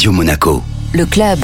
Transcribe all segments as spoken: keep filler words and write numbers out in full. Radio Monaco. Le club.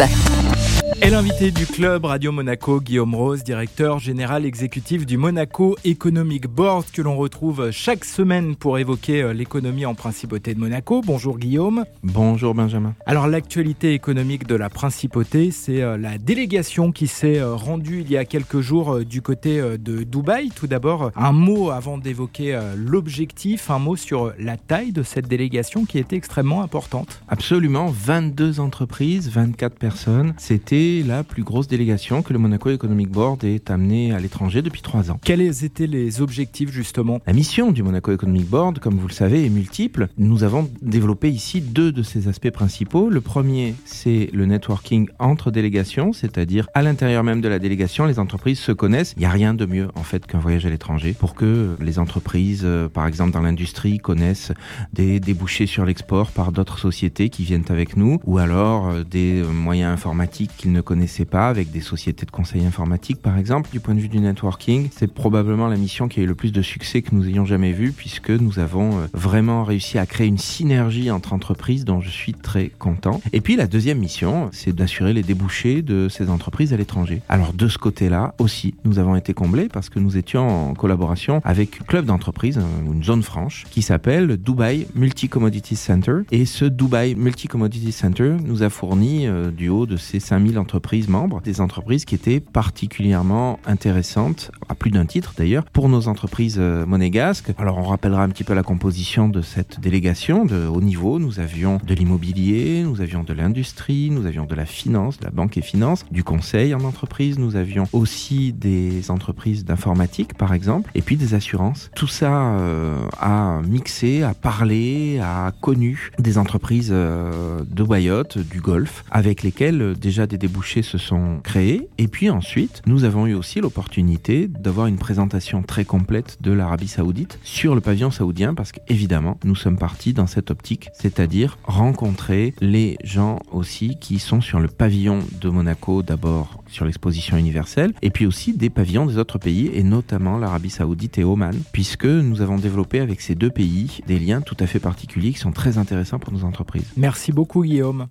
Et l'invité du club Radio Monaco, Guillaume Rose, directeur général exécutif du Monaco Economic Board, que l'on retrouve chaque semaine pour évoquer l'économie en Principauté de Monaco. Bonjour Guillaume. Bonjour Benjamin. Alors l'actualité économique de la Principauté, c'est la délégation qui s'est rendue il y a quelques jours du côté de Dubaï. Tout d'abord, un mot avant d'évoquer l'objectif, un mot sur la taille de cette délégation qui était extrêmement importante. Absolument, vingt-deux entreprises, vingt-quatre personnes, c'était la plus grosse délégation que le Monaco Economic Board ait amenée à l'étranger depuis trois ans. Quels étaient les objectifs justement ? La mission du Monaco Economic Board, comme vous le savez, est multiple. Nous avons développé ici deux de ses aspects principaux. Le premier, c'est le networking entre délégations, c'est-à-dire à l'intérieur même de la délégation, les entreprises se connaissent. Il n'y a rien de mieux en fait qu'un voyage à l'étranger pour que les entreprises, par exemple dans l'industrie, connaissent des débouchés sur l'export par d'autres sociétés qui viennent avec nous, ou alors des moyens informatiques qu'ils ne connaissaient pas, avec des sociétés de conseil informatique par exemple. Du point de vue du networking, c'est probablement la mission qui a eu le plus de succès que nous ayons jamais vu, puisque nous avons vraiment réussi à créer une synergie entre entreprises dont je suis très content. Et puis la deuxième mission, c'est d'assurer les débouchés de ces entreprises à l'étranger. Alors de ce côté-là aussi, nous avons été comblés parce que nous étions en collaboration avec un club d'entreprises, une zone franche, qui s'appelle Dubai Multi Commodities Center. Et ce Dubai Multi Commodities Center nous a fourni euh, du haut de ces cinq mille entreprises membres, des entreprises qui étaient particulièrement intéressantes, à plus d'un titre d'ailleurs, pour nos entreprises monégasques. Alors on rappellera un petit peu la composition de cette délégation de haut niveau. Nous avions de l'immobilier, nous avions de l'industrie, nous avions de la finance, de la banque et finance, du conseil en entreprise, nous avions aussi des entreprises d'informatique par exemple, et puis des assurances. Tout ça euh, a mixé, a parlé, a connu des entreprises euh, de Bayotte, du Golfe, avec lesquelles déjà des débouchés se sont créés. Et puis ensuite, nous avons eu aussi l'opportunité d'avoir une présentation très complète de l'Arabie Saoudite sur le pavillon saoudien, parce qu'évidemment, nous sommes partis dans cette optique, c'est-à-dire rencontrer les gens aussi qui sont sur le pavillon de Monaco, d'abord sur l'exposition universelle, et puis aussi des pavillons des autres pays, et notamment l'Arabie Saoudite et Oman, puisque nous avons développé avec ces deux pays des liens tout à fait particuliers qui sont très intéressants pour nos entreprises. Merci beaucoup Guillaume.